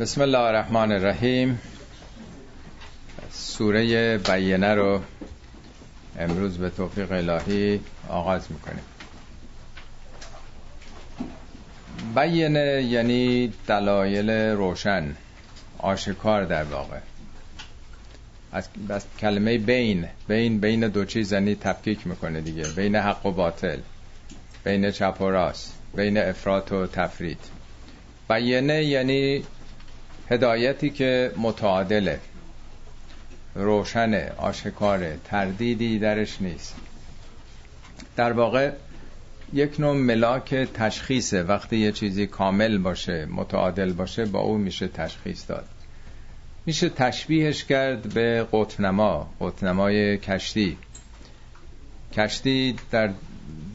بسم الله الرحمن الرحیم. سوره بینه رو امروز به توفیق الهی آغاز میکنیم. بینه یعنی دلایل روشن، آشکار. در واقع از کلمه بین دو چیز یعنی تفکیک میکنه دیگه، بین حق و باطل، بین چپ و راست، بین افراط و تفرید. بینه یعنی هدایتی که متعادله، روشنه، آشکاره، تردیدی درش نیست. در واقع یک نوع ملاک تشخیصه. وقتی یه چیزی کامل باشه، متعادل باشه، با او میشه تشخیص داد. میشه تشبیهش کرد به قطب‌نمای کشتی در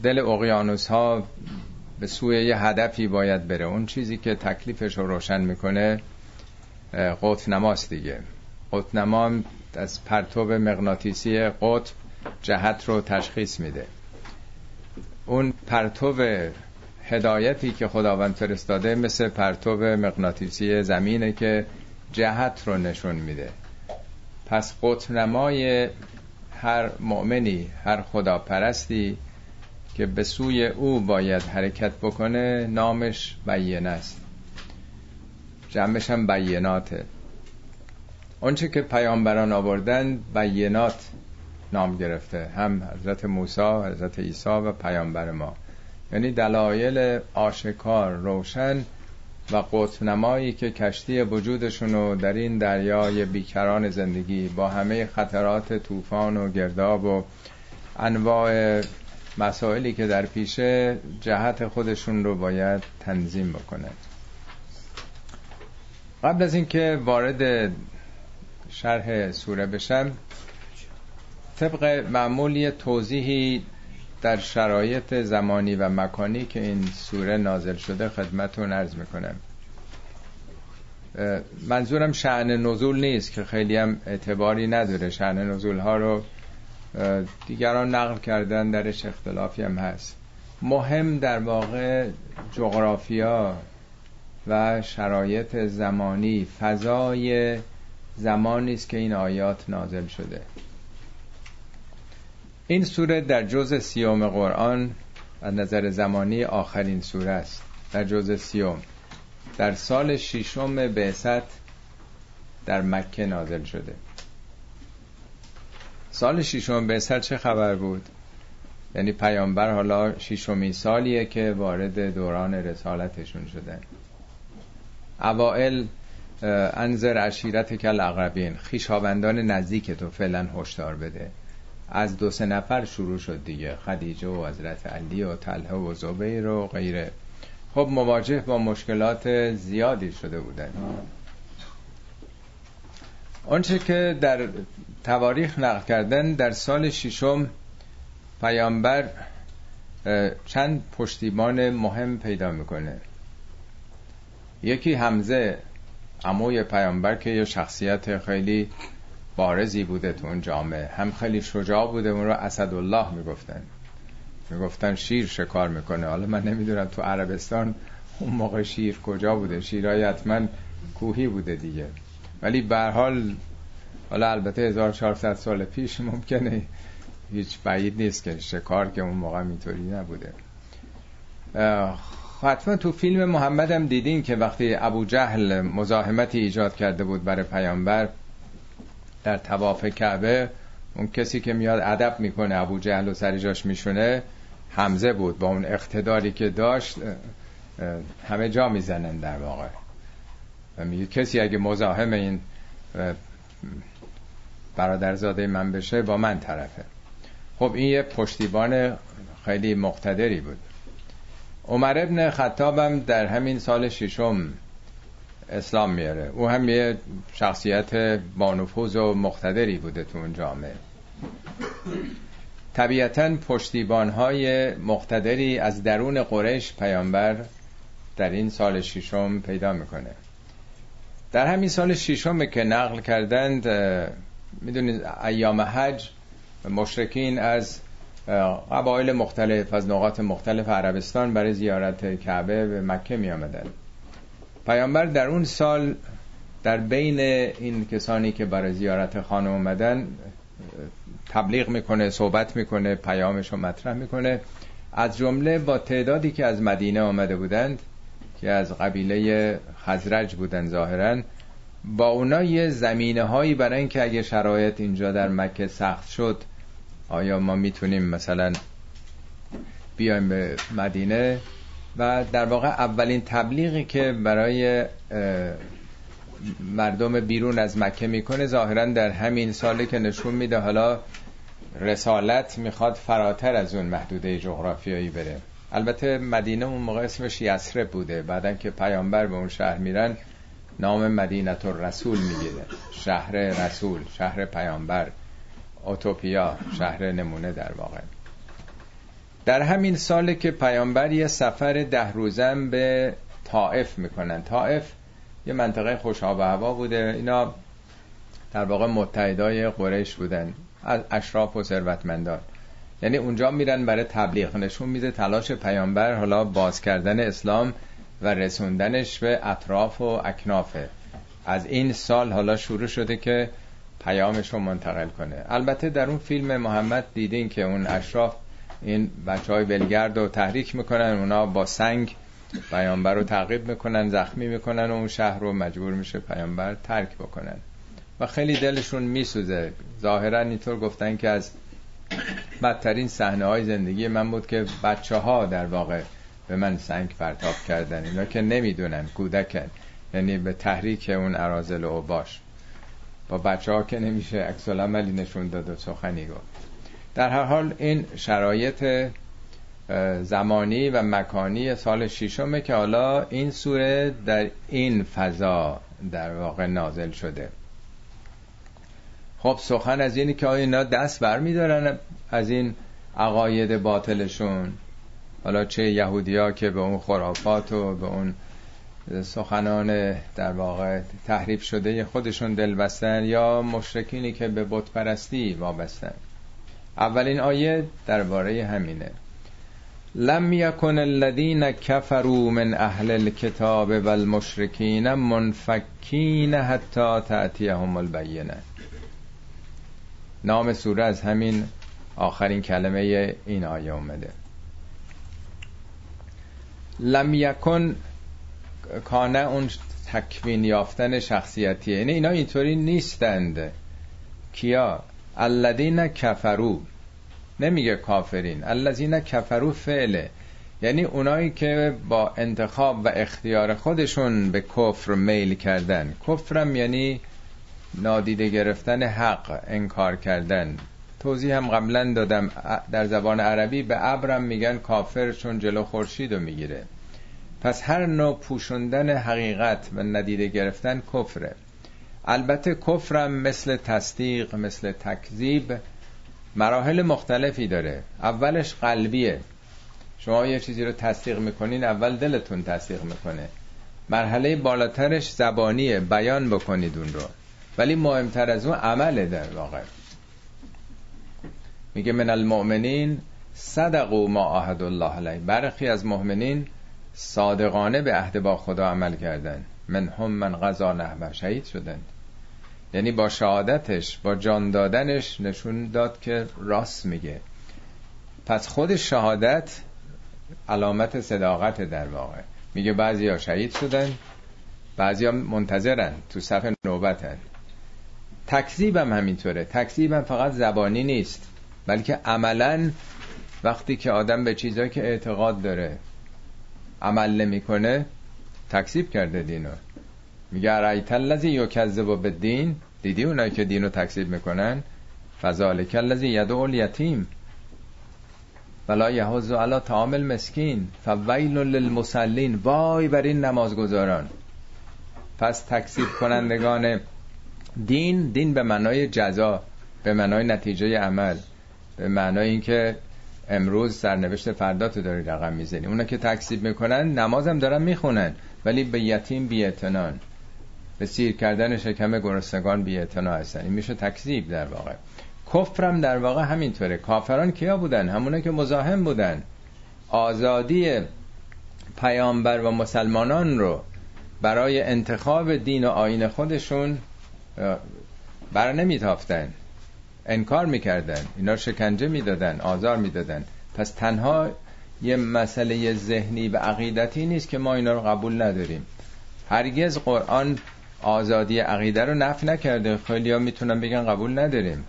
دل اقیانوس ها به سوی یه هدفی باید بره. اون چیزی که تکلیفش رو روشن میکنه قطب‌نماست دیگه. قطب‌نما از پرتو مغناطیسی قطب جهت رو تشخیص میده. اون پرتو هدایتی که خداوند فرستاده مثل پرتو مغناطیسی زمینه که جهت رو نشون میده. پس قطب‌نمای هر مؤمنی، هر خداپرستی که به سوی او باید حرکت بکنه نامش بینه است، جمعش هم بیناته. اونچه که پیامبران آوردن بینات نام گرفته، هم حضرت موسی، حضرت عیسی و پیامبر ما، یعنی دلایل آشکار، روشن و قطب‌نمایی که کشتی وجودشونو در این دریای بیکران زندگی با همه خطرات طوفان و گرداب و انواع مسائلی که در پیشه، جهت خودشون رو باید تنظیم بکنه. قبل از اینکه وارد شرح سوره بشم، طبق معمولی توضیحی در شرایط زمانی و مکانی که این سوره نازل شده خدمتتون عرض میکنم. منظورم شأن نزول نیست که خیلی هم اعتباری نداره، شأن نزول ها رو دیگران نقل کردن، درش اختلافی هم هست. مهم در واقع جغرافیا و شرایط زمانی، فضای زمانی است که این آیات نازل شده. این سوره در جزء 30 قرآن از نظر زمانی آخرین سوره است، در جزء 30 در سال 6 بعثت در مکه نازل شده. سال 6 بعثت چه خبر بود؟ یعنی پیامبر حالا 6 سالیه که وارد دوران رسالتشون شده. اوائل انذر عشیرتک الاقربین، خویشاوندان نزدیک تو فعلا هشدار بده. از 2-3 شروع شد دیگه، خدیجه و حضرت علی و طلحه و زبیر و غیره. خب مواجه با مشکلات زیادی شده بودن. آنچه که در تواریخ نقل کردن، در سال 6 پیامبر چند پشتیبان مهم پیدا میکنه. یکی حمزه، عموی پیامبر، که یه شخصیت خیلی بارزی بوده تو اون جامعه، هم خیلی شجاع بوده. اون رو اسدالله میگفتن شیر شکار میکنه. حالا من نمیدونم تو عربستان اون موقع شیر کجا بوده، شیرای حتما کوهی بوده دیگه، ولی به هر حال حالا البته 1400 سال پیش ممکنه، هیچ بعید نیست که شکار که اون موقع اینطوری نبوده. حتما تو فیلم محمد هم دیدین که وقتی ابو جهل مزاحمتی ایجاد کرده بود برای پیامبر در طواف کعبه، اون کسی که میاد ادب میکنه ابو جهل و سر جاش میشونه حمزه بود. با اون اقتداری که داشت همه جا میزنن در واقع، و میگه کسی اگه مزاحم این برادرزاده من بشه با من طرفه. خب این یه پشتیبان خیلی مقتدری بود. عمر ابن خطاب هم در همین سال 6 اسلام میاره. او هم یه شخصیت با نفوذ و مقتدری بوده تو اون جامعه. طبیعتاً پشتیبان‌های مقتدری از درون قریش پیامبر در این سال 6 پیدا میکنه. در همین سال 6 که نقل کردند، میدونید ایام حج مشرکین از قبایل مختلف، از نقاط مختلف عربستان برای زیارت کعبه به مکه می آمدن. پیامبر در اون سال در بین این کسانی که برای زیارت خانه اومدن تبلیغ میکنه، صحبت میکنه، پیامشو مطرح میکنه، از جمله با تعدادی که از مدینه آمده بودند که از قبیله خزرج بودند ظاهرا، با اونا یه زمینه هایی برای این که اگه شرایط اینجا در مکه سخت شد آیا ما میتونیم مثلا بیایم به مدینه. و در واقع اولین تبلیغی که برای مردم بیرون از مکه میکنه ظاهرا در همین ساله که نشون میده حالا رسالت میخواد فراتر از اون محدوده جغرافیایی بره. البته مدینه اون موقع اسمش یثرب بوده، بعدن که پیامبر به اون شهر میرن نام مدینه الرسول میگیره، شهر رسول، شهر پیامبر، اوتوپیا، شهر نمونه. در واقع در همین ساله که پیامبر یه سفر 10 روزه به طائف میکنن. طائف یه منطقه خوش آب و هوا بوده، اینا در واقع متحدای قریش بودن، از اشراف و ثروتمندان، یعنی اونجا میرن برای تبلیغ. نشون میده تلاش پیامبر حالا باز کردن اسلام و رسوندنش به اطراف و اکنافه. از این سال حالا شروع شده که پیامش رو منتقل کنه. البته در اون فیلم محمد دیدین که اون اشراف این بچهای ولگرد رو تحریک میکنن، اونا با سنگ پیامبر رو تعقیب میکنن، زخمی میکنن و اون شهر رو مجبور میشه پیامبر ترک بکنن و خیلی دلشون میسوزه. ظاهرا اینطور گفتن که از بدترین صحنه های زندگی من بود که بچه‌ها در واقع به من سنگ پرتاب کردن، اینا که نمیدونن، کودکن، یعنی به تحریک اون اراذل و اوباش. با بچه‌ها که نمیشه عکس العملی نشون داد و سخنی گفت. در هر حال این شرایط زمانی و مکانی سال 6 که حالا این سوره در این فضا در واقع نازل شده. خب سخن از اینی که آیا اینا دست برمی‌دارن از این عقاید باطلشون، حالا چه یهودی‌ها که به اون خرافات و به اون سخنان در واقع تحریف شده خودشون دل بستن، یا مشرکینی که به بت پرستی وابستن. اولین آیه درباره همینه. لم یکن الذین کفروا من اهل الكتاب والمشرکین منفکین حتی تأتیهم البینه. نام سوره از همین آخرین کلمه این آیه اومده. لم یکن، کانه اون تکوین یافتن شخصیتیه، یعنی اینا اینطوری نیستند. کیا؟ الذین کفروا، نمیگه کافرین، الذین کفروا فعله، یعنی اونایی که با انتخاب و اختیار خودشون به کفر میل کردن. کفرم یعنی نادیده گرفتن حق، انکار کردن. توضیح هم قبلا دادم، در زبان عربی به ابرم میگن کافر چون جلو خورشیدو میگیره. پس هر نوع پوشوندن حقیقت و ندیده گرفتن کفره. البته کفرم مثل تصدیق، مثل تکذیب، مراحل مختلفی داره. اولش قلبیه، شما یه چیزی رو تصدیق میکنین، اول دلتون تصدیق میکنه. مرحله بالاترش زبانیه، بیان بکنید اون رو، ولی مهمتر از اون عمله. در واقع میگه من المؤمنین صدقوا ما عهد الله علیه، برخی از مؤمنین صادقانه به عهد با خدا عمل کردن. من هم من قضا نحبه، شهید شدن، یعنی با شهادتش، با جان دادنش نشون داد که راست میگه. پس خود شهادت علامت صداقت. در واقع میگه بعضی ها شهید شدن، بعضی ها منتظرن، تو صف نوبتن. تکذیب هم همینطوره. تکذیب هم فقط زبانی نیست، بلکه عملا وقتی که آدم به چیزایی که اعتقاد داره عمل نمیکنه، تکذیب کرده دینو. میگه رایت الذی یکذب بالدین، دیدی اونایی که دینو تکذیب میکنن؟ فذلک الذی یدعو الیتیم ولا یحض علی طعام المسکین فویل للمصلین، وای بر این نمازگزاران. پس تکذیب کنندگان دین، دین به معنای جزا، به معنای نتیجه عمل، به معنای اینکه امروز سرنوشت فردا تو داری رقم میزنی. اونا که تکذیب میکنن نمازم دارن میخونن، ولی به یتیم بی‌اعتنان، به سیر کردن شکم گرسنگان بی‌اعتنا هستن. این میشه تکذیب. در واقع کفرم در واقع همینطوره. کافران کیا بودن؟ همونا که مزاحم بودن، آزادی پیامبر و مسلمانان رو برای انتخاب دین و آیین خودشون بر نمیتافتن، انکار میکردن، اینا شکنجه میدادن، آزار میدادن. پس تنها یه مسئله ذهنی و عقیدتی نیست که ما اینا رو قبول نداریم. هرگز قرآن آزادی عقیده رو نفی نکرده، خیلی ها میتونن بگن قبول نداریم.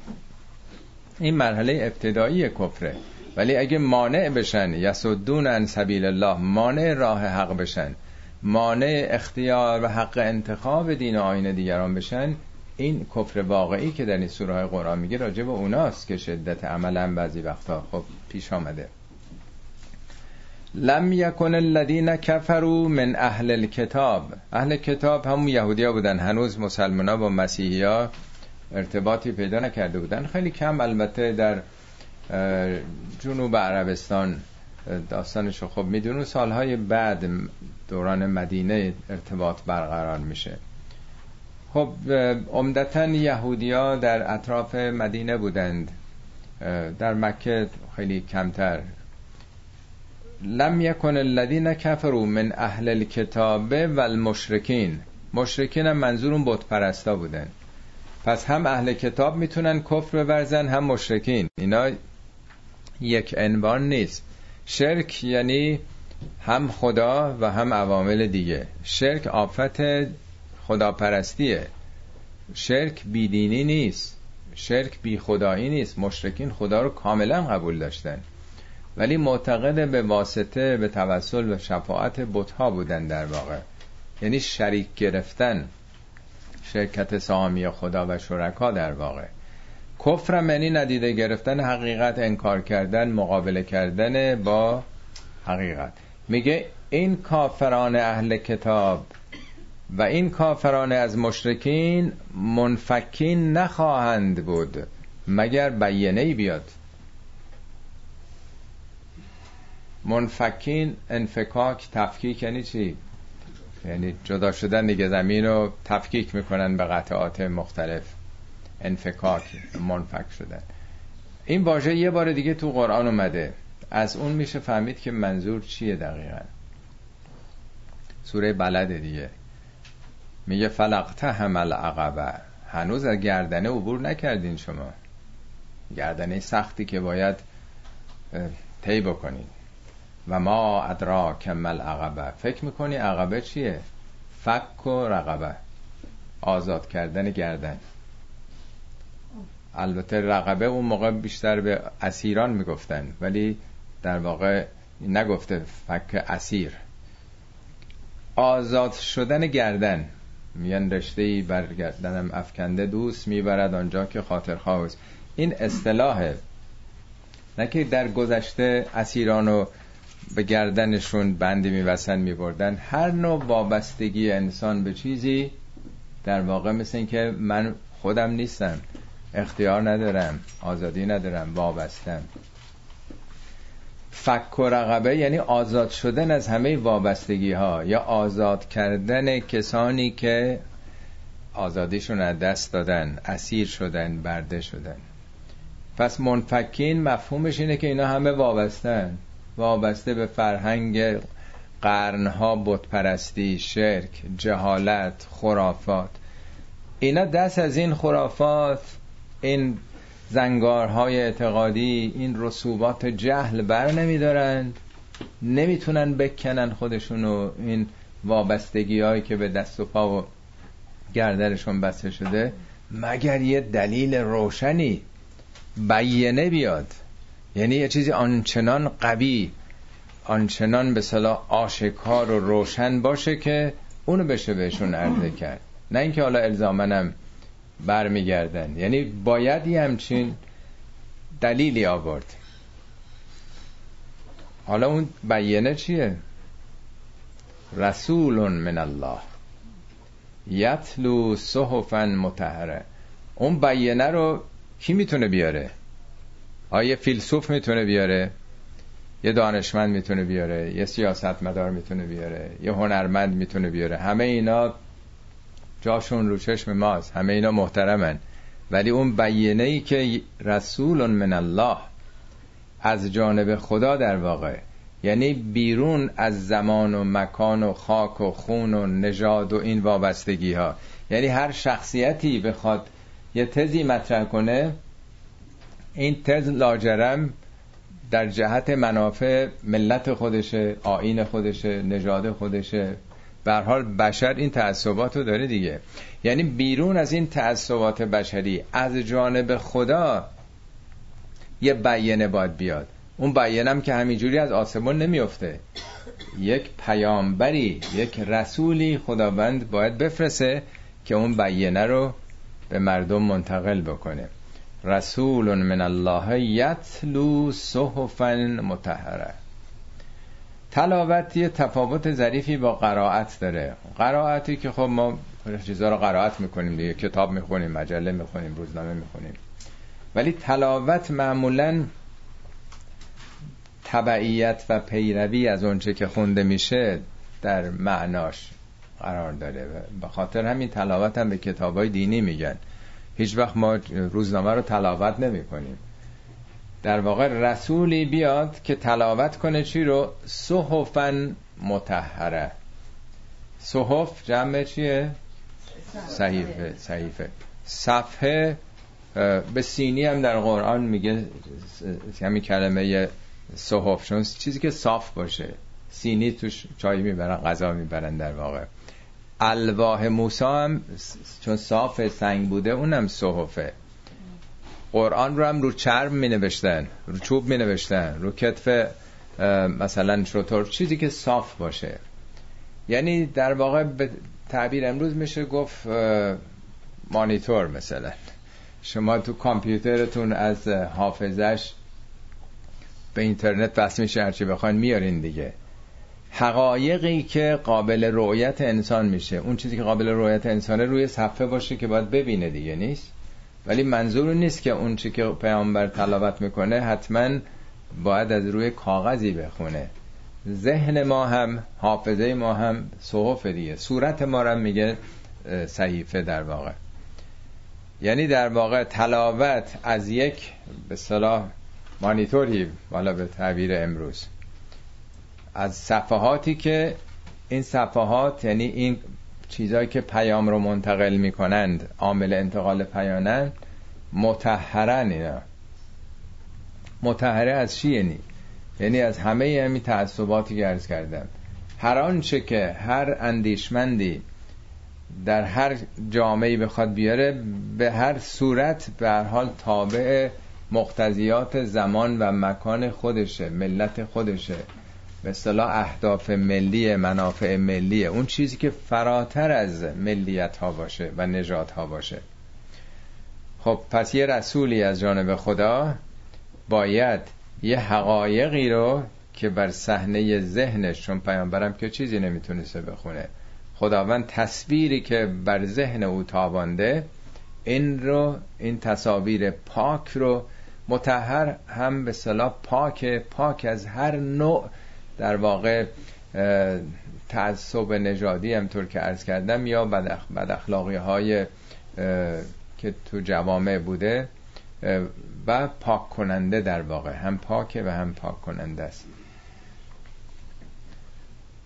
این مرحله ابتدایی کفره، ولی اگه مانع بشن، یصدون عن سبیل الله، مانع راه حق بشن، مانع اختیار و حق انتخاب دین و آیین دیگران بشن، این کفر واقعی که در این سوره‌های قرآن میگه راجع به اوناست که شدت عملا بعضی وقتا خب پیش آمده. لم یکن الذین کفروا من اهل الكتاب. اهل کتاب همون یهودی‌ها بودن، هنوز مسلمان‌ها با مسیحی‌ها ارتباطی پیدا نکرده بودن، خیلی کم. البته در جنوب عربستان داستانشو خب میدونن، سالهای بعد دوران مدینه ارتباط برقرار میشه. خب عمدتاً یهودی‌ها در اطراف مدینه بودند، در مکه خیلی کمتر. لم یکن الذین کفروا من اهل الکتاب و المشرکین. مشرکین هم منظورون بت پرستا بودن. پس هم اهل کتاب میتونن کفر بورزن، هم مشرکین. اینا یک عنوان نیست. شرک یعنی هم خدا و هم عوامل دیگه. شرک آفت خداپرستیه. شرک بیدینی نیست، شرک بی خدایی نیست. مشرکین خدا رو کاملا قبول داشتن، ولی معتقد به واسطه، به توسل و شفاعت بت‌ها بودن در واقع، یعنی شریک گرفتن، شرکت سهامی خدا و شرکا در واقع. کفر معنی ندیده گرفتن حقیقت، انکار کردن، مقابله کردن با حقیقت. میگه این کافران اهل کتاب و این کافران از مشرکین منفکین نخواهند بود مگر بیانیه‌ای بیاد. منفکین، انفکاک، تفکیک یعنی چی؟ یعنی جدا شدن دیگه. زمین رو تفکیک میکنن به قطعات مختلف، انفکاک، منفک شدن. این واژه یه بار دیگه تو قرآن اومده، از اون میشه فهمید که منظور چیه دقیقا. سوره بلد دیگه میگه فلقتهم العقبه، هنوز از گردنه عبور نکردین شما، گردنه سختی که باید طی بکنین. و ما ادراک مل عقبه، فکر میکنی عقبه چیه؟ فک و رقبه، آزاد کردن گردن. البته رقبه اون موقع بیشتر به اسیران میگفتن، ولی در واقع نگفته فک اسیر. آزاد شدن گردن، میان رشته‌ای بر گردنم افکنده، دوست میبرد آنجا که خاطر خواست. این اصطلاحه، نه که در گذشته اسیرانو به گردنشون بندی می‌بستن می‌بردن. هر نوع وابستگی انسان به چیزی در واقع مثل این که من خودم نیستم، اختیار ندارم، آزادی ندارم، وابستم. فک و رقبه یعنی آزاد شدن از همه وابستگی‌ها، یا آزاد کردن کسانی که آزادیشون از دست دادن، اسیر شدن، برده شدن. پس منفکین مفهومش اینه که اینا همه وابستن، وابسته به فرهنگ قرنها، بتپرستی، شرک، جهالت، خرافات. اینا دست از این خرافات، این زنگارهای اعتقادی، این رسوبات جهل بر نمیدارند، نمیتونن بکنن خودشونو. این وابستگی هایی که به دست و پا و گردنشون بسته شده، مگر یه دلیل روشنی، بیانیه بیاد، یعنی یه چیزی آنچنان قوی، آنچنان به صلاح آشکار و روشن باشه که اونو بشه بهشون عرضه کرد، نه اینکه حالا الزامنم برمیگردن. یعنی باید یه همچین دلیلی آورد. حالا اون بیانیه چیه؟ رسول من الله یتلو صحفا مطهره. اون بیانیه رو کی میتونه بیاره؟ یه فیلسوف میتونه بیاره، یه دانشمند میتونه بیاره، یه سیاستمدار میتونه بیاره، یه هنرمند میتونه بیاره. همه اینا جاشون رو چشم ماست، همه اینا محترمن، ولی اون بیانیه‌ای که رسول من الله، از جانب خدا در واقع، یعنی بیرون از زمان و مکان و خاک و خون و نژاد و این وابستگی ها. یعنی هر شخصیتی بخواد یه تزی مطرح کنه، این تز لاجرم در جهت منافع ملت خودشه، آیین خودشه، نژاد خودشه، به هر حال بشر این تعصبات رو داره دیگه. یعنی بیرون از این تعصبات بشری از جانب خدا یه بیانه باید بیاد. اون بیانم که همینجوری از آسمان نمیفته، یک پیامبری، یک رسولی خداوند باید بفرسته که اون بیانه رو به مردم منتقل بکنه. رسول من الله یتلو صحفا مطهره. تلاوت یه تفاوت ظریفی با قرائت داره. قرائتی که خب ما چیزا رو قرائت میکنیم دیگه، کتاب میخونیم، مجله میخونیم، روزنامه میخونیم، ولی تلاوت معمولاً تبعیت و پیروی از اونچه که خونده میشه در معناش قرار داره. به خاطر همین تلاوت هم به کتابای دینی میگن. هیچ وقت ما روزنامه رو تلاوت نمی کنیم. در واقع رسولی بیاد که تلاوت کنه چی رو؟ صحفاً مطهره. صحف جمع چیه؟ صحیفه. صحیفه، صفحه. به سینی هم در قرآن میگه همین کلمه صحف، چون چیزی که صاف باشه. سینی توش چای میبرن، غذا میبرن. در واقع الواح موسی هم چون صاف سنگ بوده اونم صحفه. قرآن رو هم رو چرم می نوشتن، رو چوب می نوشتن، رو کتف مثلا شتر، چیزی که صاف باشه. یعنی در واقع به تعبیر امروز میشه گفت مانیتور. مثلا شما تو کامپیوترتون از حافظش به اینترنت بس میشه، هرچی بخواین میارین دیگه. حقایقی که قابل رؤیت انسان میشه، اون چیزی که قابل رؤیت انسانه روی صفحه باشه که باید ببینه دیگه، نیست؟ ولی منظور نیست که اون چی که پیامبر تلاوت میکنه حتما باید از روی کاغذی بخونه. ذهن ما هم، حافظه ما هم صحف دیگه. صورت ما هم میگه صحیفه در واقع. یعنی در واقع تلاوت از یک به اصطلاح مانیتوری، والا به تعبیر امروز، از صفحاتی که این صفحات یعنی این چیزایی که پیام رو منتقل میکنند، عامل انتقال پیامن، مطهرن. اینا مطهره از چی؟ یعنی از همه این تعصباتی که عرض کردم. هر آنچه که هر اندیشمندی در هر جامعه‌ای بخواد بیاره، به هر صورت به هر حال تابع مقتضیات زمان و مکان خودشه، ملت خودشه، به اصطلاح اهداف ملی، منافع ملی، اون چیزی که فراتر از ملیت ها باشه و نژاد ها باشه. خب پس یه رسولی از جانب خدا باید یه حقایقی رو که بر صحنه ذهنش، چون پیامبرم که چیزی نمیتونسته بخونه، خداوند تصویری که بر ذهن او تابانده، این تصاویر پاک رو، مطهر هم به اصطلاح پاک از هر نوع در واقع تعصب نژادی، همطور که عرض کردم، یا بد اخلاقی های که تو جوامع بوده، و پاک کننده. در واقع هم پاکه و هم پاک کننده است.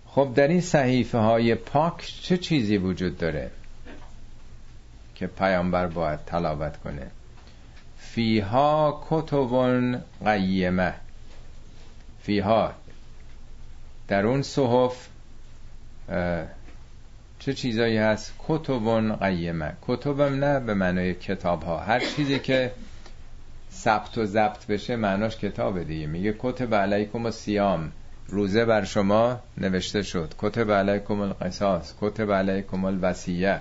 خب در این صحیفه های پاک چه چیزی وجود داره که پیامبر باید تلاوت کنه؟ فیها کتبون قیمه. فیها، در اون صحف چه چیزایی هست؟ کتبون قیمه. کتبم نه به معنای کتاب ها، هر چیزی که ثبت و ضبط بشه معناش کتابه دیگه. میگه کتب علیکم الصیام، روزه بر شما نوشته شد. کتب علیکم القصاص، کتب علیکم الوصیه.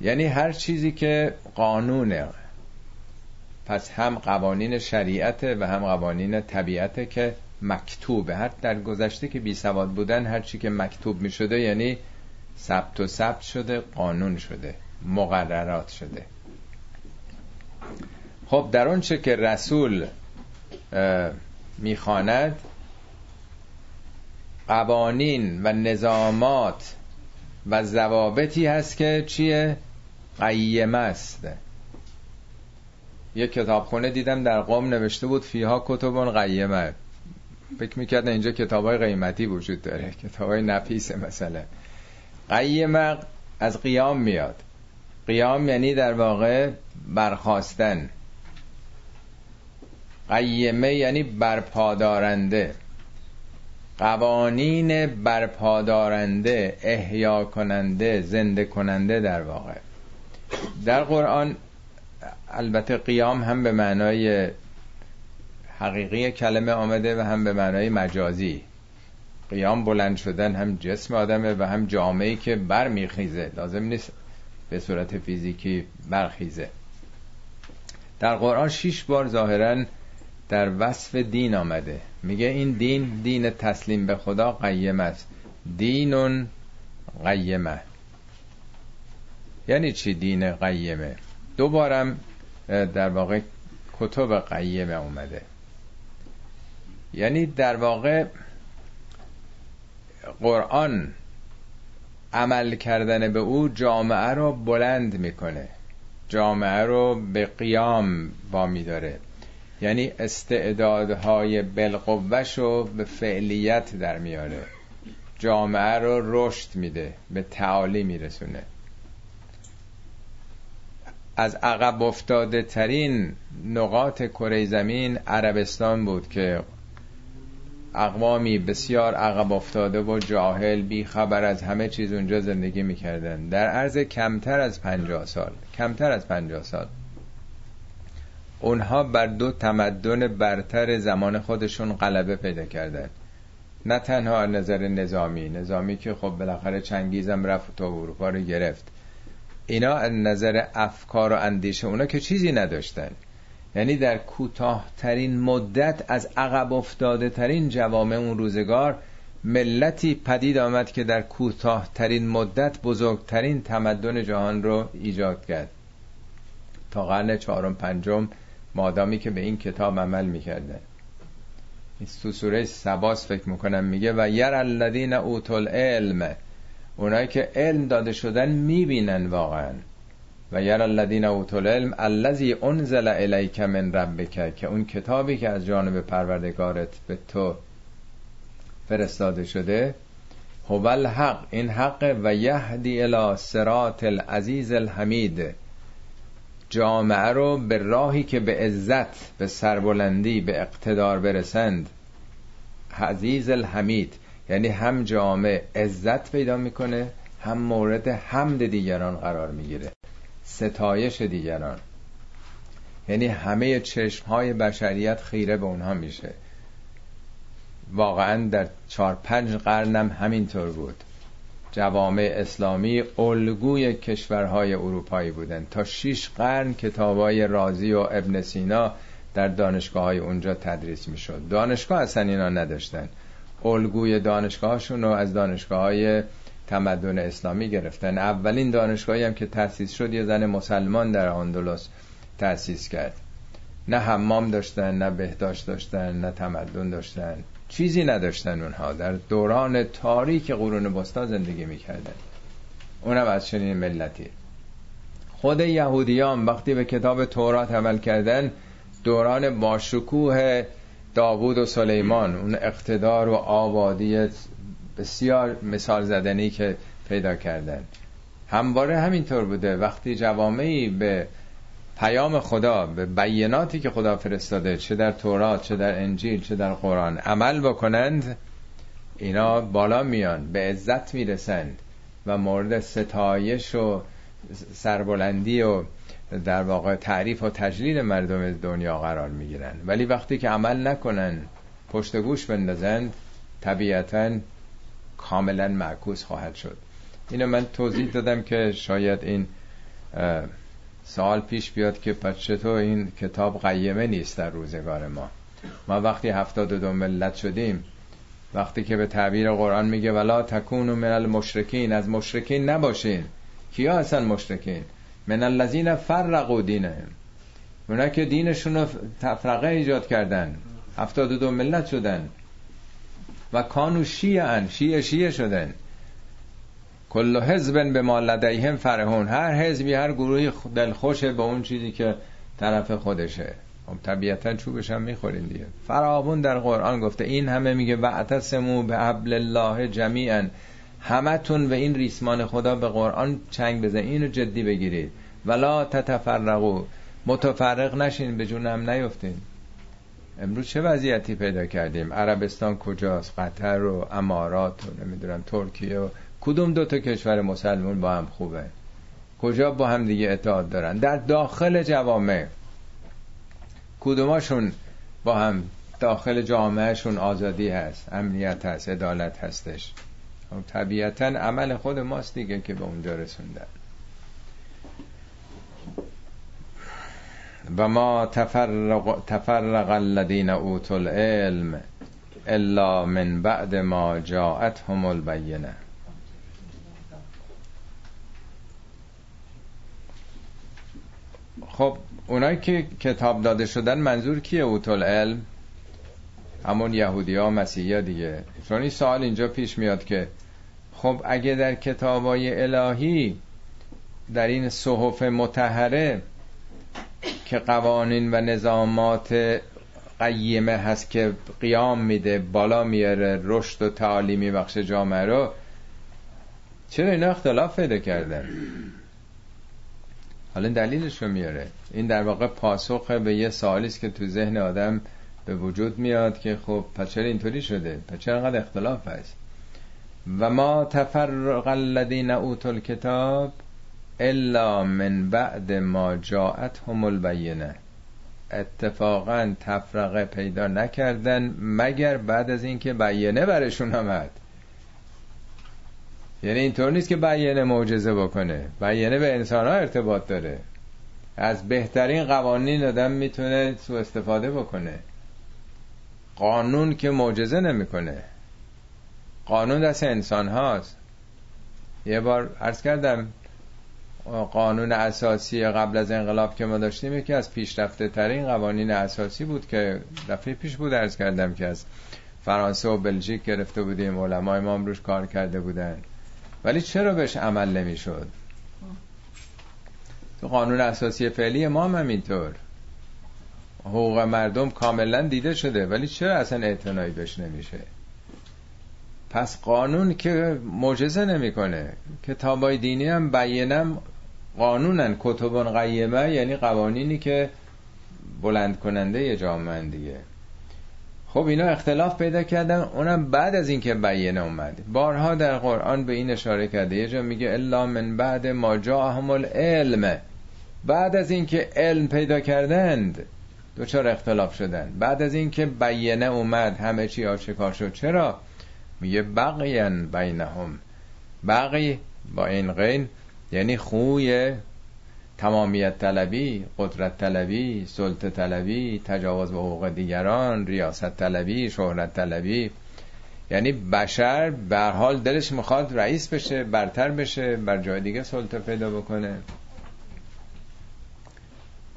یعنی هر چیزی که قانونه. پس هم قوانین شریعته و هم قوانین طبیعته که مکتوبه. هر در گذشته که بی سواد بودن، هر چی که مکتوب می شده یعنی ثبت و ثبت شده، قانون شده، مقررات شده. خب در اون چه که رسول میخواند، قوانین و نظامات و ضوابطی هست که چیه؟ قیمه است. یک کتابخونه دیدم در قم نوشته بود فیها کتبون قیمه. فکر میکرد نه اینجا کتابای قیمتی وجود داره، کتابای نفیسه. مثلا قیمق از قیام میاد، قیام یعنی در واقع برخاستن، قیمه یعنی برپادارنده، قوانین برپادارنده، احیا کننده، زنده کننده. در واقع در قرآن البته قیام هم به معنای حقیقی کلمه آمده و هم به معنای مجازی. قیام بلند شدن هم جسم آدمه و هم جامعه‌ای که برمیخیزه، لازم نیست به صورت فیزیکی برخیزه. در قرآن 6 بار ظاهراً در وصف دین آمده، میگه این دین، دین تسلیم به خدا قیم است. دینون قیمه یعنی چی؟ دین قیمه. 2 بارم در واقع کتب قیمه اومده، یعنی در واقع قرآن عمل کردن به او جامعه رو بلند میکنه، جامعه رو به قیام وامی داره، یعنی استعدادهای بالقوه‌ش رو به فعلیت در میاره، جامعه رو رشد میده، به تعالی میرسونه. از عقب افتاده ترین نقاط کره زمین عربستان بود که اقوامی بسیار عقب افتاده و جاهل بی خبر از همه چیز اونجا زندگی میکردن. در عرض کمتر از 50 سال اونها بر 2 تمدن برتر زمان خودشون غلبه پیدا کردن. نه تنها نظر نظامی که خب بالاخره چنگیزم رفت تا اروپا رو گرفت، اینا از نظر افکار و اندیشه اونا که چیزی نداشتن. یعنی در کوتاه‌ترین مدت از عقب افتاده ترین جوامع اون روزگار ملتی پدید آمد که در کوتاه‌ترین مدت بزرگترین تمدن جهان رو ایجاد کرد. تا قرن 4 و 5 مادامی که به این کتاب عمل می‌کردن. تو سوره سباس فکر می‌کنم میگه و یر الذین اوتوا العلم، اونایی که علم داده شدن میبینن واقعا. و یر الذین اوتوا العلم الذی انزل الیک من ربک، که اون کتابی که از جانب پروردگارت به تو فرستاده شده هو الحق، این حق، و یهدی الی صراط العزیز الحمید، جامعه رو به راهی که به عزت، به سربلندی، به اقتدار برسند. عزیز الحمید یعنی هم جامعه عزت پیدا میکنه، هم مورد حمد دیگران قرار میگیره، ستایش دیگران، یعنی همه چشمهای بشریت خیره به اونها میشه. واقعا در 4-5 قرنم همینطور بود. جوامع اسلامی الگوی کشورهای اروپایی بودند. تا 6 قرن کتابای رازی و ابن سینا در دانشگاه‌های اونجا تدریس میشد. دانشگاه اصلا اینا نداشتن، الگوی دانشگاهشون رو از دانشگاه‌های تمدن اسلامی گرفتن. اولین دانشگاهی هم که تأسیس شد یه زن مسلمان در اندلس تأسیس کرد. نه حمام داشتن، نه بهداشت داشتن، نه تمدن داشتن، چیزی نداشتن. اونها در دوران تاریک قرون وسطا زندگی میکردن، اونم از چنین ملتی. خود یهودیان وقتی به کتاب تورات عمل کردن، دوران باشکوه داوود و سلیمان، اون اقتدار و آبادی بسیار مثال زدنی که پیدا کردن، همواره همینطور بوده. وقتی جوامعی به پیام خدا، به بیاناتی که خدا فرستاده، چه در تورات، چه در انجیل، چه در قرآن عمل بکنند، اینا بالا میان، به عزت میرسند و مورد ستایش و سربلندی و در واقع تعریف و تجلیل مردم دنیا قرار میگیرن. ولی وقتی که عمل نکنن، پشت گوش بندازند، طبیعتاً کاملا معکوس خواهد شد. اینو من توضیح دادم که شاید این سوال پیش بیاد که پس چطور این کتاب قیمه نیست در روزگار ما وقتی 72 ملت شدیم، وقتی که به تعبیر قرآن میگه ولا تکونوا من المشرکین، از مشرکین نباشین. کیا اصلا مشرکین؟ من الذین فرقوا دینهم، اونا که دینشون رو تفرقه ایجاد کردن، 72 ملت شدن و کانو شیعن، شیعه شدن. کل حزب بما لدیهم فرحون، هر حزبی، هر گروهی دلخوشه به اون چیزی که طرف خودشه. طبیعتا چوبش هم میخورین دیگه. فراوون در قرآن گفته این همه میگه واعتصموا بحبل الله جمیعا، همه تون به این ریسمان خدا به قرآن چنگ بزنید، اینو جدی بگیرید، ولا تتفرقوا، متفرق نشین، به جون هم نیفتین. امروز چه وضعیتی پیدا کردیم؟ عربستان کجاست؟ قطر و امارات و نمیدونم ترکیه و کدوم دوتا کشور مسلمان با هم خوبه؟ کجا با هم دیگه اتحاد دارن؟ در داخل جوامع کدوماشون با هم داخل جامعهشون آزادی هست، امنیت هست، عدالت هستش؟ طبیعتا عمل خود ماست دیگه که به اونجا رسوندن. و ما تفرق الذین اوتوا العلم الا من بعد ما جاءتهم البینه. خب اونایی که کتاب داده شدن منظور کیه؟ اوتوا العلم همون یهودی ها، مسیحی ها دیگه. چون این سوال اینجا پیش میاد که خب اگه در کتابای الهی، در این صحف مطهره که قوانین و نظامات قیمه هست که قیام میده، بالا میاره، رشد و تعالیمی بخش جامعه رو، چرا اینا اختلاف پیدا کردن؟ حالا دلیلش رو میاره. این در واقع پاسخ به یه سوالی است که تو ذهن آدم به وجود میاد که خب پس چرا اینطوری شده؟ پس چرا انقدر اختلاف هست؟ و ما تفرق الذین اوتوا الکتاب الا من بعد ما جاءتهم البینه، اتفاقا تفرقه پیدا نکردن مگر بعد از اینکه بیانه برشون آمد. یعنی اینطور نیست که بیانه معجزه بکنه، بیانه به انسان ها ارتباط داره. از بهترین قوانین آدم میتونه سوء استفاده بکنه، قانون که معجزه نمیکنه، قانون دست انسان هاست. یه بار عرض کردم قانون اساسی قبل از انقلاب که ما داشتیم یکی از پیشرفته ترین قوانین اساسی بود که دفعه پیش بود عرض کردم که از فرانسه و بلژیک گرفته بودیم، علمای ما هم روش کار کرده بودن، ولی چرا بهش عمل نمی شد؟ تو قانون اساسی فعلی ما هم اینطور حقوق مردم کاملا دیده شده، ولی چرا اصلا اعتنایی بهش نمیشه؟ پس قانون که معجزه نمیکنه. کتابای دینی هم بیانم قانونن، کتبان قیمه، یعنی قوانینی که بلند کننده یه جامعه دیگه. خب اینا اختلاف پیدا کردن، اونم بعد از اینکه بیانه اومد. بارها در قرآن به این اشاره کرده، یه جا میگه الا من بعد ما جاءهم العلم، بعد از اینکه علم پیدا کردند دوچار اختلاف شدن، بعد از اینکه بیانه اومد همه چی آشکار شد. چرا؟ میگه بقیان بینهم، بقی با این غین یعنی خوی تمامیت طلبی، قدرت طلبی، سلطه طلبی، تجاوز به حقوق دیگران، ریاست طلبی، شهرت طلبی. یعنی بشر به هر حال دلش میخواد رئیس بشه، برتر بشه، بر جای دیگه سلطه پیدا بکنه.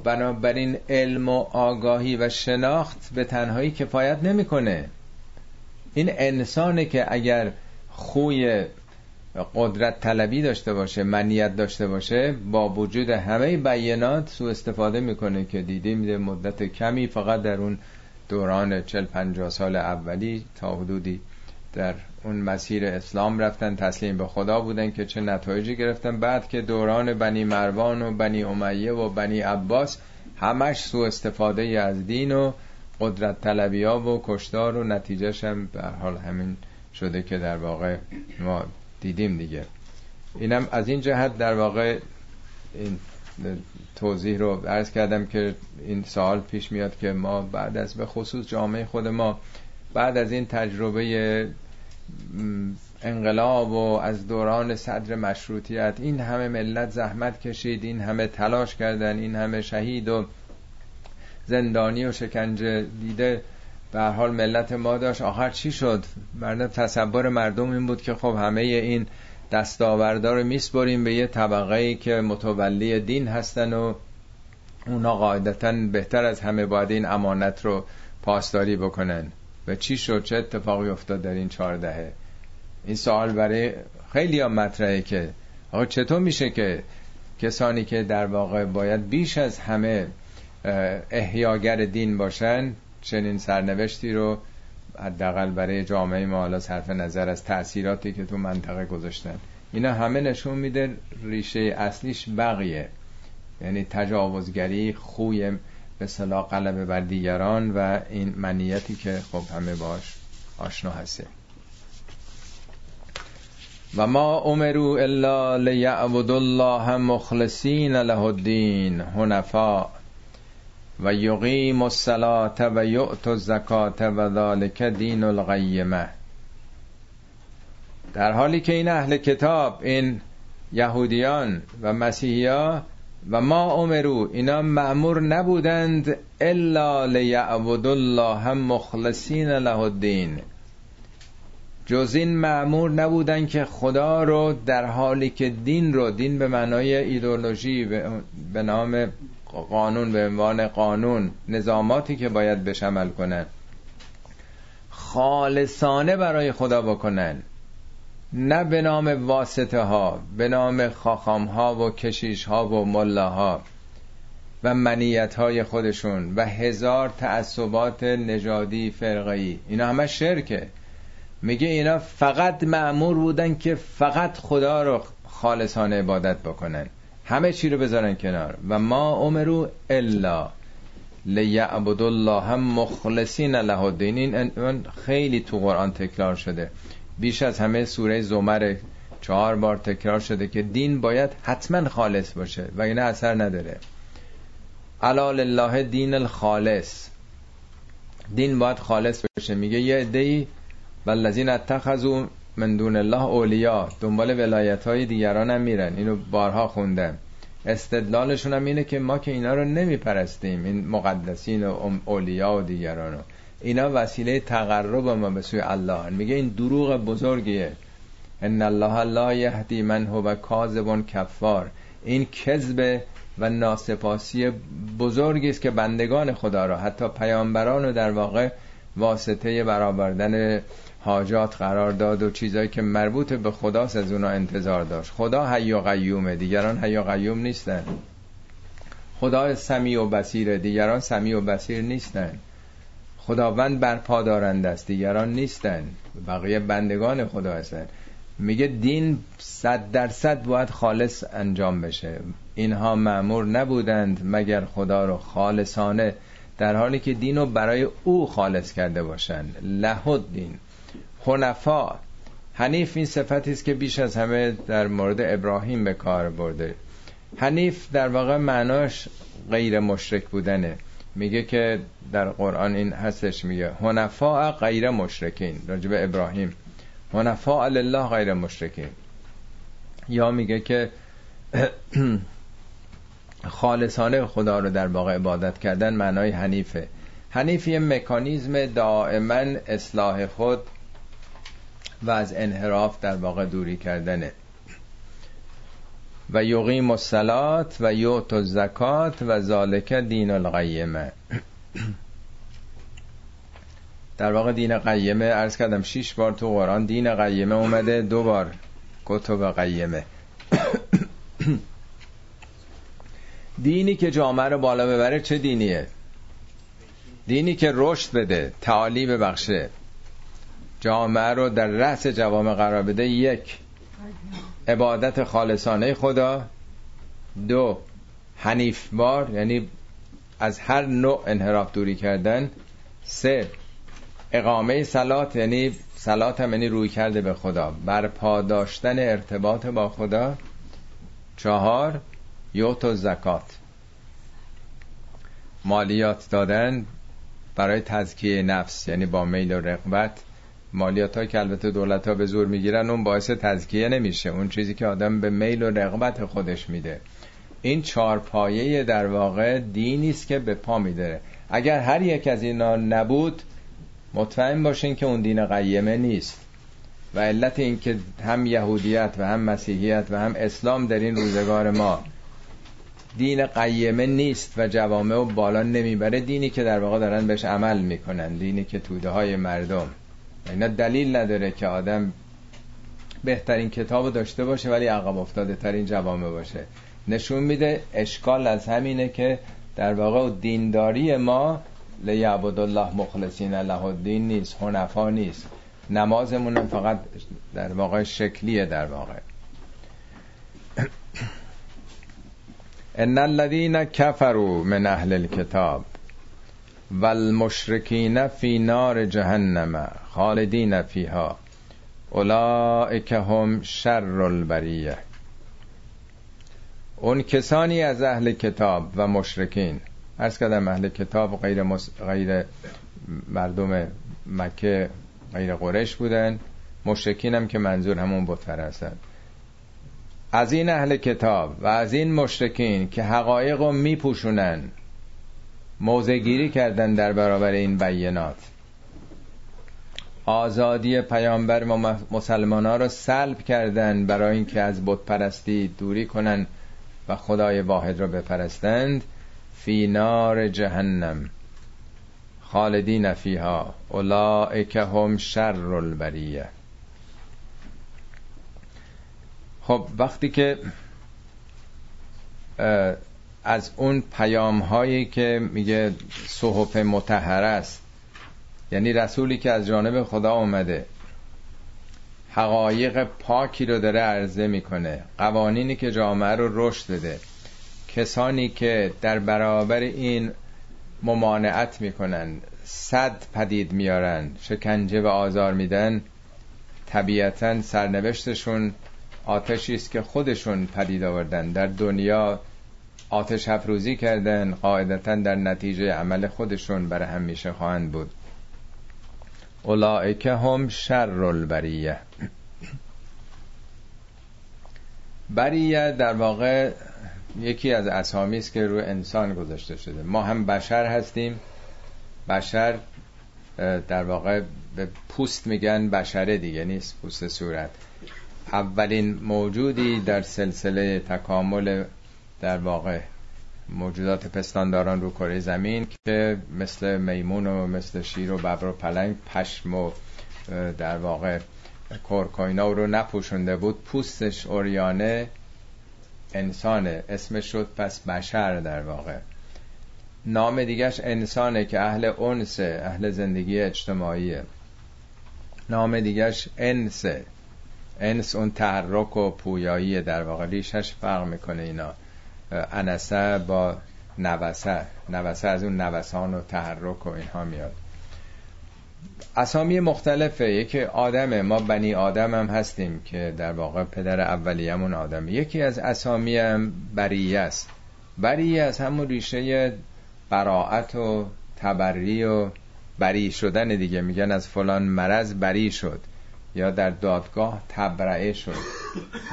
بنابراین علم و آگاهی و شناخت به تنهایی کفایت نمیکنه. این انسانه که اگر خوی قدرت طلبی داشته باشه، منیت داشته باشه، با وجود همه بیانات سوء استفاده میکنه که دیدیم مدت کمی فقط در اون دوران 40-50 سال اولی تا حدودی در اون مسیر اسلام رفتن، تسلیم به خدا بودن که چه نتایجی گرفتن. بعد که دوران بنی مروان و بنی امیه و بنی عباس همش سوء استفاده از دین و قدرت طلبی ها و کشتار، و نتیجهش هم به هر حال همین شده که در واقع ما دیدیم دیگه. اینم از این جهت در واقع این توضیح رو عرض کردم که این سوال پیش میاد که ما بعد از، به خصوص جامعه خود ما، بعد از این تجربه انقلاب و از دوران صدر مشروطیت، این همه ملت زحمت کشید، این همه تلاش کردن، این همه شهید و زندانی و شکنجه دیده به هر حال ملت ما داشت، آخر چی شد؟ مردم، تصور مردم این بود که خب همه این دستاوردها رو میسپاریم به یه طبقه‌ای که متولی دین هستن و اونا قاعدتاً بهتر از همه باید این امانت رو پاسداری بکنن. و چی شد؟ چه اتفاقی افتاد در این 4 دهه؟ این سوال برای خیلی ها مطرحه که آقا چطور میشه که کسانی که در واقع باید بیش از همه احیاگر دین باشن، چنین سرنوشتی رو حداقل برای جامعه ما حالا صرف نظر از تأثیراتی که تو منطقه گذاشتن، اینا همه نشون میده ریشه اصلیش بغیه، یعنی تجاوزگری، خوی به صلاح غلبه بر دیگران و این منیتی که خب همه باش آشنا هسته. و ما امروا الا لیعبدوا الله مخلصین له الدین حنفاء و یقیموا الصلاة و یؤتوا الزکاة و ذلک دین القیمه. در حالی که این اهل کتاب، این یهودیان و مسیحیا، و ما امروا، اینا مأمور نبودند الا لیعبدوا الله مخلصین له الدین، جز این مأمور نبودن که خدا رو در حالی که دین رو، دین به معنای ایدئولوژی به نام قانون، به عنوان قانون، نظاماتی که باید بهش عمل کنن، خالصانه برای خدا بکنن، نه به نام واسطه ها، به نام خاخام ها و کشیش ها و مله ها و منیت های خودشون و هزار تعصبات نژادی فرقه‌ای. اینا همه شرکه. میگه اینا فقط مأمور بودن که فقط خدا رو خالصانه عبادت بکنن، همه چی رو بذارن کنار. و ما امروا الا لیعبدوا الله مخلصین له الدین. این خیلی تو قرآن تکرار شده، بیش از همه سوره زمر 4 بار تکرار شده که دین باید حتما خالص باشه و اینا اثر نداره. الا لله دین الخالص، دین باید خالص باشه. میگه یه عده‌ای والذین اتخذوا من دون الله اولیاء، دنبال ولایت‌های دیگران هم میرن. اینو بارها خوندم. استدلالشون هم اینه که ما که اینا رو نمیپرستیم، این مقدسین و اولیاء و دیگران رو، اینا وسیله تقرب ما به سوی الله. میگه این دروغ بزرگیه. ان الله لا یهدی من هو کاذب کفار. این کذب و ناسپاسی بزرگی است که بندگان خدا رو، حتی پیامبران رو، در واقع واسطه برآوردن حاجات قرار داد و چیزایی که مربوط به خداست از اونا انتظار داشت. خدا حی و قیومه، دیگران حی و قیوم نیستن. خدا سمیع و بصیره، دیگران سمیع و بصیر نیستن. خداوند برپا دارنده است، دیگران نیستن، بقیه بندگان خدا هستن. میگه دین 100% باید خالص انجام بشه. اینها مأمور نبودند مگر خدا رو خالصانه، در حالی که دین رو برای او خالص کرده باشن. لحد دین حنفا، حنیف این صفتی است که بیش از همه در مورد ابراهیم به کار برده. حنیف در واقع معناش غیر مشرک بودنه. میگه که در قرآن این هستش، میگه حنفا غیر مشرکین، راجب ابراهیم حنفا لله غیر مشرکین. یا میگه که خالصانه خدا رو در واقع عبادت کردن معنای حنیفه. حنیف یه مکانیزم دائما اصلاح خود و از انحراف در واقع دوری کردنه. و یقیم الصلاة و یؤت الزکاة و ذالک دین القیمه. در واقع دین قیمه، عرض کردم 6 بار تو قرآن دین قیمه اومده، 2 بار کتب قیمه. دینی که جامعه رو بالا ببره چه دینیه؟ دینی که رشد بده، تعالی ببخشه، جامعه رو در رأس جوامع قرار بده. 1 عبادت خالصانه خدا، 2 حنیف بار، یعنی از هر نوع انحراف دوری کردن، 3 اقامه صلات، یعنی صلات هم یعنی روی کرده به خدا، برپا داشتن ارتباط با خدا، 4 یوت و زکات، مالیات دادن برای تزکیه نفس، یعنی با میل و رغبت. مالیات ها که البته دولت ها به زور میگیرن، اون باعث تزکیه نمیشه، اون چیزی که آدم به میل و رغبت خودش میده. این 4 پایه در واقع دینی است که به پا میداره. اگر هر یک از اینا نبود، مطمئن باشین که اون دین قیمه نیست. و علت این که هم یهودیت و هم مسیحیت و هم اسلام در این روزگار ما دین قیمه نیست و جوامع رو بالا نمیبره، دینی که در واقع دارن بهش عمل میکنن، دینی که توده های مردم. اینا دلیل نداره که آدم بهترین کتابو داشته باشه ولی عقب افتاده ترین جوامع باشه. نشون میده اشکال از همینه که در واقع دینداری ما لیعبدالله مخلصین له الدین نیست، حنفا نیست، نمازمون هم فقط در واقع شکلیه. در واقع ان الذين كفروا من اهل الكتاب والمشركين في نار جهنم خالدين فيها اولئك هم شر البریه. اون کسانی از اهل کتاب و مشرکین، عرض کردم اهل کتاب غیر مردم مکه، غیر قریش بودن، مشرکین هم که منظور همون بت پرستن. از این اهل کتاب و از این مشرکین که حقایق رو میپوشونن، موضع گیری کردن در برابر این بیانات، آزادی پیامبر و مسلمان ها رو سلب کردن برای اینکه از بت پرستی دوری کنن و خدای واحد را بپرستند. فی نار جهنم خالدین فیها اولئک هم شر البریه. خب وقتی که از اون پیام هایی که میگه صحف مطهره است، یعنی رسولی که از جانب خدا اومده حقایق پاکی رو داره عرضه میکنه، قوانینی که جامعه رو رشد داده، کسانی که در برابر این ممانعت میکنن، صد پدید میارن، شکنجه و آزار میدن، طبیعتاً سرنوشتشون آتشی است که خودشون پدید آوردن. در دنیا آتش افروزی کردن، قاعدتاً در نتیجه عمل خودشون بر همیشه خواهند بود. اولئک هم شر البریه. بریه در واقع یکی از اسامی است که روی انسان گذاشته شده. ما هم بشر هستیم. بشر در واقع به پوست میگن بشره دیگه، نیست پوست صورت. اولین موجودی در سلسله تکامل در واقع موجودات پستانداران رو کره زمین که مثل میمون و مثل شیر و ببر و پلنگ پشم و در واقع کرکوینا رو نپوشونده بود، پوستش عریانه، انسانه، اسمش شد پس بشر. در واقع نام دیگهش انسانه که اهل انسه، اهل زندگی اجتماعیه. نام دیگهش انسه، انس اون تحرک و پویایی، در واقع ریشش فرق میکنه اینا، انسه با نوسه، نوسه از اون نوسان و تحرک و اینها میاد. اسامی مختلفه. یکی آدمه، ما بنی آدم هم هستیم که در واقع پدر اولیه‌مون آدمه. یکی از اسامی هم بریه است. بریه از همون ریشه براءت و تبری و بری شدن دیگه، میگن از فلان مرض بری شد یا در دادگاه تبرئه شد،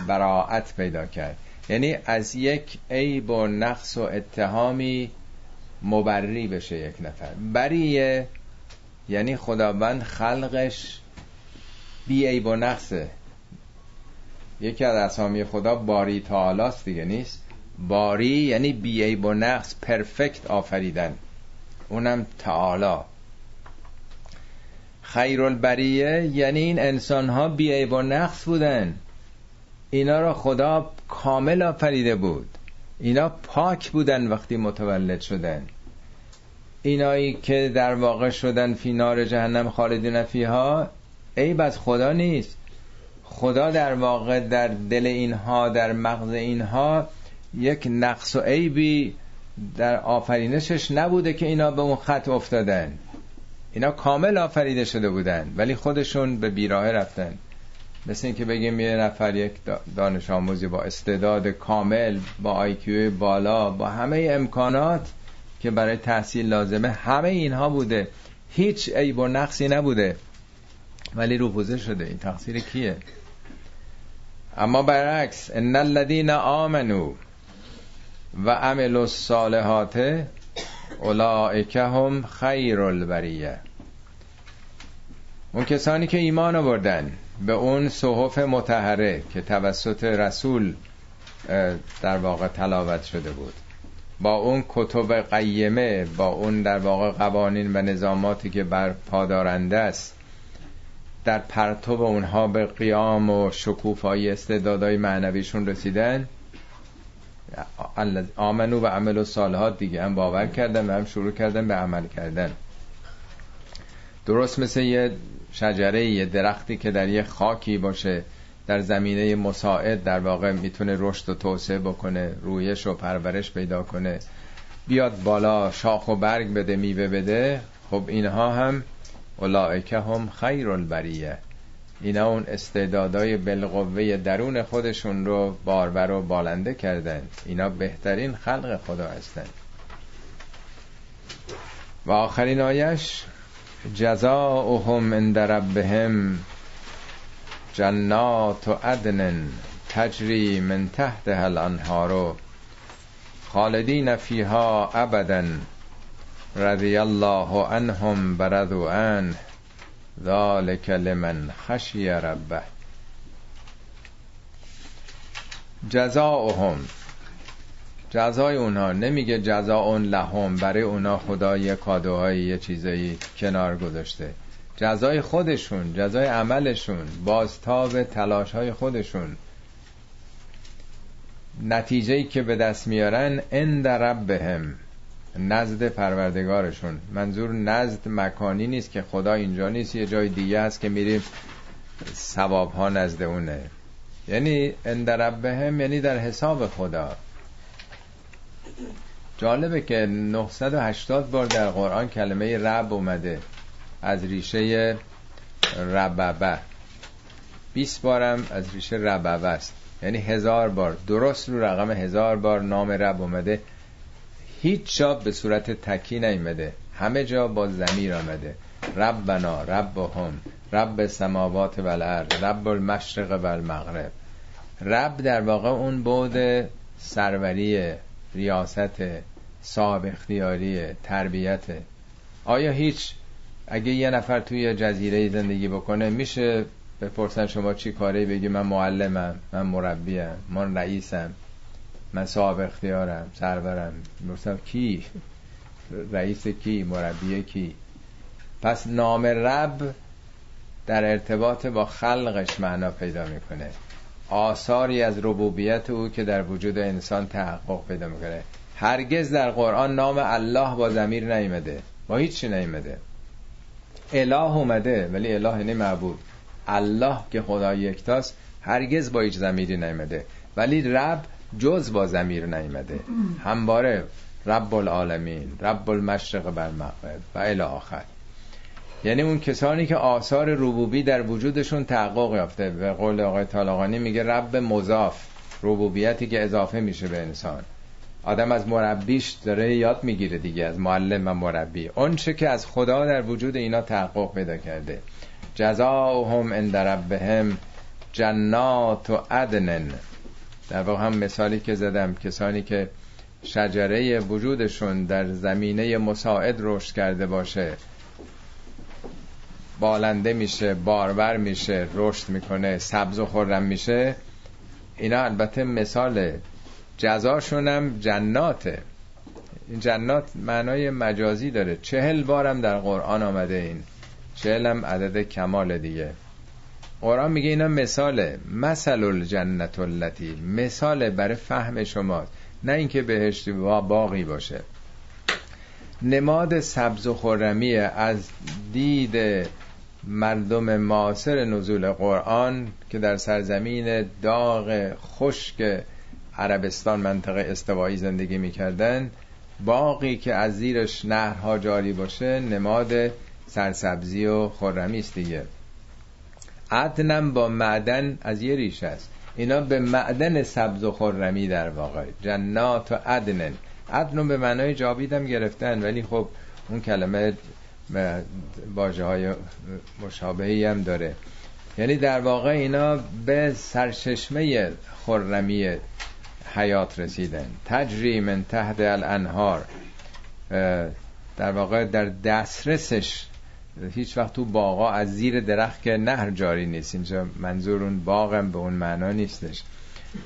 براءت پیدا کرد، یعنی از یک عیب و نقص و اتهامی مبری بشه یک نفر. بریه یعنی خداوند خلقش بی عیب و نقصه. یکی از اسامی خدا باری تعالی است دیگه، نیست؟ باری یعنی بی عیب و نقص، پرفکت آفریدن، اونم تعالی. خیرالبریه یعنی این انسان ها بی عیب و نقص بودن، اینا را خدا کامل آفریده بود، اینا پاک بودن وقتی متولد شدن. اینایی که در واقع شدن فی نار جهنم خالدین فیها، عیب از خدا نیست. خدا در واقع در دل اینها، در مغز اینها یک نقص و عیبی در آفرینشش نبوده که اینا به اون خط افتادن. اینا کامل آفریده شده بودن ولی خودشون به بیراهه رفتن. مثل این که بگیم یه نفر، یک دانش آموزی با استعداد کامل، با آیکیو بالا، با همه امکانات که برای تحصیل لازمه، همه اینها بوده، هیچ عیب و نقصی نبوده، ولی روپوزه شده. این تقصیر کیه؟ اما برعکس، ان الذین آمنوا و عملوا الصالحات اولئک هم خیر البریه. اون کسانی که ایمان آوردن به اون صحف مطهره که توسط رسول در واقع تلاوت شده بود، با اون کتب قیمه، با اون در واقع قوانین و نظاماتی که بر پادارنده است، در پرتو اونها به قیام و شکوفایی استعدادهای معنویشون رسیدن، آمنو و عمل و صالحات دیگه، هم باور کردن و هم شروع کردن به عمل کردن. درست مثل یه شجره، یه درختی که در یه خاکی باشه، در زمینه مساعد در واقع میتونه رشد و توسعه بکنه، رویش و پرورش پیدا کنه، بیاد بالا، شاخ و برگ بده، میوه بده. خب اینها هم اولائک هم خیر البریه، اینا اون استعدادهای بالقوه درون خودشون رو بارور و بالنده کردن، اینا بهترین خلق خدا هستن. و آخرین آیش جزاؤهم عند ربهم جنات عدن تجری من تحتها الانهار خالدین فیها ابدا رضی الله عنهم و رضوا عنه ذالک لمن خشی ربه. جزاؤهم، جزای اونها، نمیگه جزاؤن لهم، برای اونها خدا یه کادوهایی یه چیزایی کنار گذاشته، جزای خودشون، جزای عملشون، بازتاب تلاش‌های خودشون، نتیجه‌ای که به دست میارن عند ربهم، نزد پروردگارشون. منظور نزد مکانی نیست که خدا اینجا نیست، یه جای دیگه هست که میریم ثواب ها نزد اونه، یعنی عند ربهم یعنی در حساب خدا. جالبه که 980 بار در قرآن کلمه رب اومده، از ریشه رببه، 20 بارم از ریشه رببه است، یعنی 1000 بار، درست رو رقم 1000 بار نام رب اومده. هیچ جا به صورت تکی نیامده، همه جا با ضمیر آمده. ربنا، ربهم، رب سماوات و الارض، رب المشرق و المغرب. رب در واقع اون بعد سروریه، ریاست، صاحب اختیاریه، تربیته. آیا هیچ، اگه یه نفر توی جزیره زندگی بکنه میشه بپرسن شما چی کاره؟ بگی من معلمم، من مربیم، من رئیسم، من صاحب اختیارم، سرورم. مرسم کی؟ رئیس کی؟ مربی کی؟ پس نام رب در ارتباط با خلقش معنا پیدا میکنه، آثاری از ربوبیت او که در وجود انسان تحقق پیدا میکنه. هرگز در قرآن نام الله با ضمیر نیامده، با هیچی نیامده. اله اومده، ولی اله یعنی معبود، الله که خدا یکتاست هرگز با هیچ ضمیری نیامده، ولی رب جز با ضمیر نیامده، همواره رب العالمین، رب المشرق و المغرب و الی آخر. یعنی اون کسانی که آثار ربوبی در وجودشون تحقق یافته، به قول آقای طالقانی میگه رب مضاف، ربوبیتی که اضافه میشه به انسان. آدم از مربیش داره یاد میگیره دیگه، از معلم و مربی، اون چه که از خدا در وجود اینا تحقق پیدا کرده. جزاؤهم عند ربهم جنات عدن، در واقع هم مثالی که زدم، کسانی که شجره وجودشون در زمینه مساعد رشد کرده باشه، بالنده میشه، بارور میشه، رشد میکنه، سبز و خرم میشه، اینا البته مثاله، جزاشونم جناته. این جنات معنای مجازی داره، 40 بارم در قرآن آمده، این 40 هم عدد کمال دیگه. قرآن میگه اینا مثاله، مثل الجنت التی، مثاله برای فهم شما، نه اینکه بهشت باقی باشه. نماد سبز و خرمی از دید مردم معاصر نزول قرآن که در سرزمین داغ خشک عربستان منطقه استوایی زندگی میکردن، باقی که از زیرش نهرها جاری باشه نماد سرسبزی و خرمی است دیگه. عدنم با معدن از یه ریشه است، اینا به معدن سبز و خرمی در واقع جنات و عدن، عدن به معنای جاویدم گرفتن، ولی خب اون کلمه واژه های مشابهی هم داره. یعنی در واقع اینا به سرچشمه خرمی حیات رسیدن، تجری من تحت الانهار، در واقع در دسترسش. هیچ وقت تو باغا از زیر درخت که نهر جاری نیست، اینجا منظور اون باغم به اون معنا نیستش،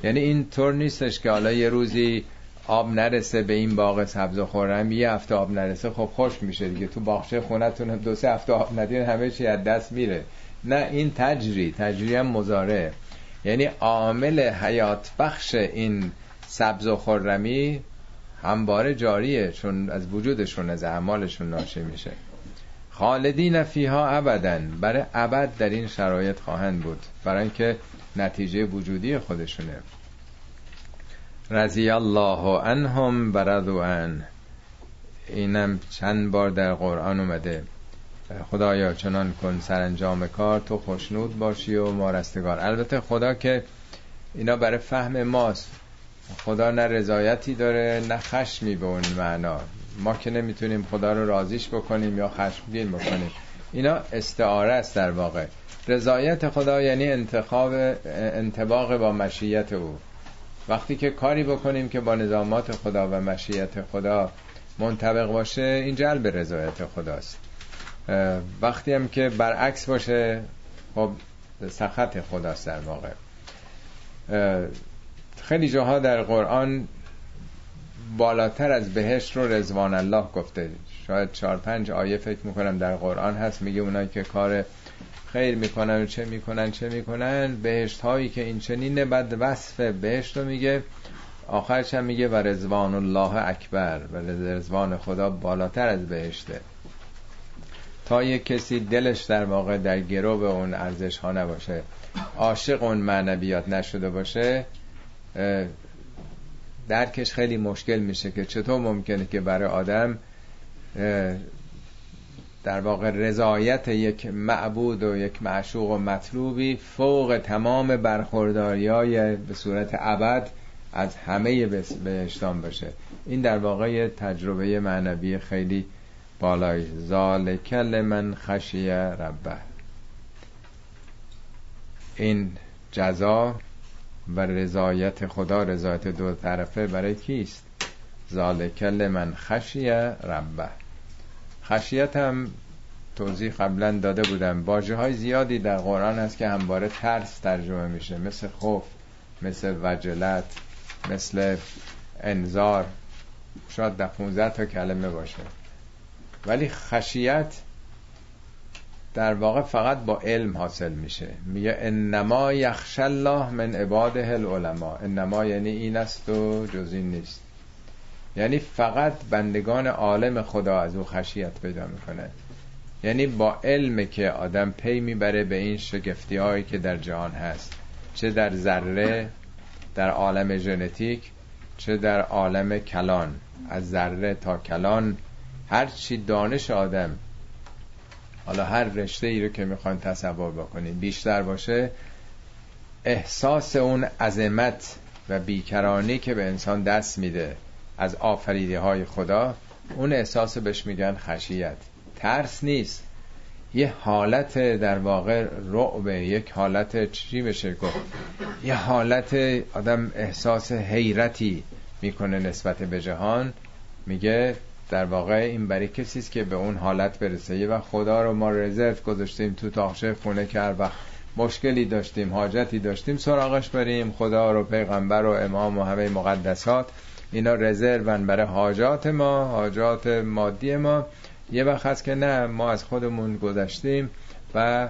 یعنی این طور نیستش که حالا یه روزی آب نرسه به این باغ سبز و خرم، یه هفته آب نرسه خب خشک میشه دیگه، تو باغچه خونتون هم 2-3 هفته آب ندین همه چی از دست میره. نه، این تجری هم مضارع، یعنی عامل حیات بخش این سبز و خرمی همواره جاریه، چون از وجودشون از اعمالشون ناشی میشه. خالدین فیها ابدا، برای ابد در این شرایط خواهند بود، برای اینکه نتیجه وجودی خودشونه. رضی الله عنهم و رضوا عنه، اینم چند بار در قرآن اومده. خدایا چنان کن سرانجام کار تو خوشنود باشی و ما رستگار. البته خدا که اینا برای فهم ماست، خدا نه رضایتی داره نه خشمی به اون معنا. ما که نمیتونیم خدا رو راضیش بکنیم یا خشمگین بکنیم، اینا استعاره است در واقع. رضایت خدا یعنی انطباق با مشیت او. وقتی که کاری بکنیم که با نظامات خدا و مشیت خدا منطبق باشه، این جلب رضایت خداست. وقتی هم که برعکس باشه، خب سخط خداست در واقع. خیلی جاها در قرآن بالاتر از بهشت رو رضوان الله گفته، شاید 4-5 آیه فکر میکنم در قرآن هست، میگه اونایی که کار خیر میکنن و چه میکنن بهشت هایی که این چنینه، بعد وصف بهشت رو میگه، آخرش هم میگه و رضوان الله اکبر، و رضوان خدا بالاتر از بهشته. تا یک کسی دلش در واقع در گرو به اون ارزش ها نباشه، عاشق اون معنویات نشده باشه، درکش خیلی مشکل میشه که چطور ممکنه که برای آدم در واقع رضایت یک معبود و یک معشوق و مطلوبی فوق تمام برخورداری‌های به صورت ابد از همه بهشتان باشه. این در واقع تجربه معنوی خیلی بالای ذالک لمن خشی ربه، این جزا و رضایت خدا، رضایت دو طرفه برای کیست؟ ذالک لمن خشی ربه. خشیت هم توضیح قبلا داده بودم، واژه های زیادی در قرآن هست که همواره ترس ترجمه میشه، مثل خوف، مثل وجلت، مثل انذار، شاید 15 تا کلمه باشه. ولی خشیت در واقع فقط با علم حاصل میشه. میگه انما یخشى الله من عباده العلماء. انما یعنی این است و جز این نیست، یعنی فقط بندگان عالم خدا از او خشیت پیدا میکنه. یعنی با علم که آدم پی میبره به این شگفتی هایی که در جهان هست، چه در ذره در عالم ژنتیک، چه در عالم کلان، از ذره تا کلان هر چی دانش آدم، حالا هر رشته ای رو که میخواین تصور بکنین، بیشتر باشه، احساس اون عظمت و بیکرانی که به انسان دست میده از آفریده های خدا، اون احساس بهش میگن خشیت. ترس نیست، یه حالت در واقع رعبه، یک حالت چی بشه گفت، یه حالت آدم احساس حیرتی میکنه نسبت به جهان. میگه در واقع این برای کسی است که به اون حالت برسه. و خدا رو ما رزرو گذاشتیم تو تاخچه خونه که هر وقت مشکلی داشتیم، حاجتی داشتیم، سراغش بریم. خدا رو، پیغمبر رو، امام و همه مقدسات، اینا رزروان برای حاجات ما، حاجات مادی ما. یه وقت هست که نه، ما از خودمون گذشتیم و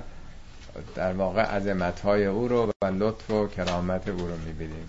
در واقع عظمت‌های او رو و لطف و کرامت او رو می‌بینیم.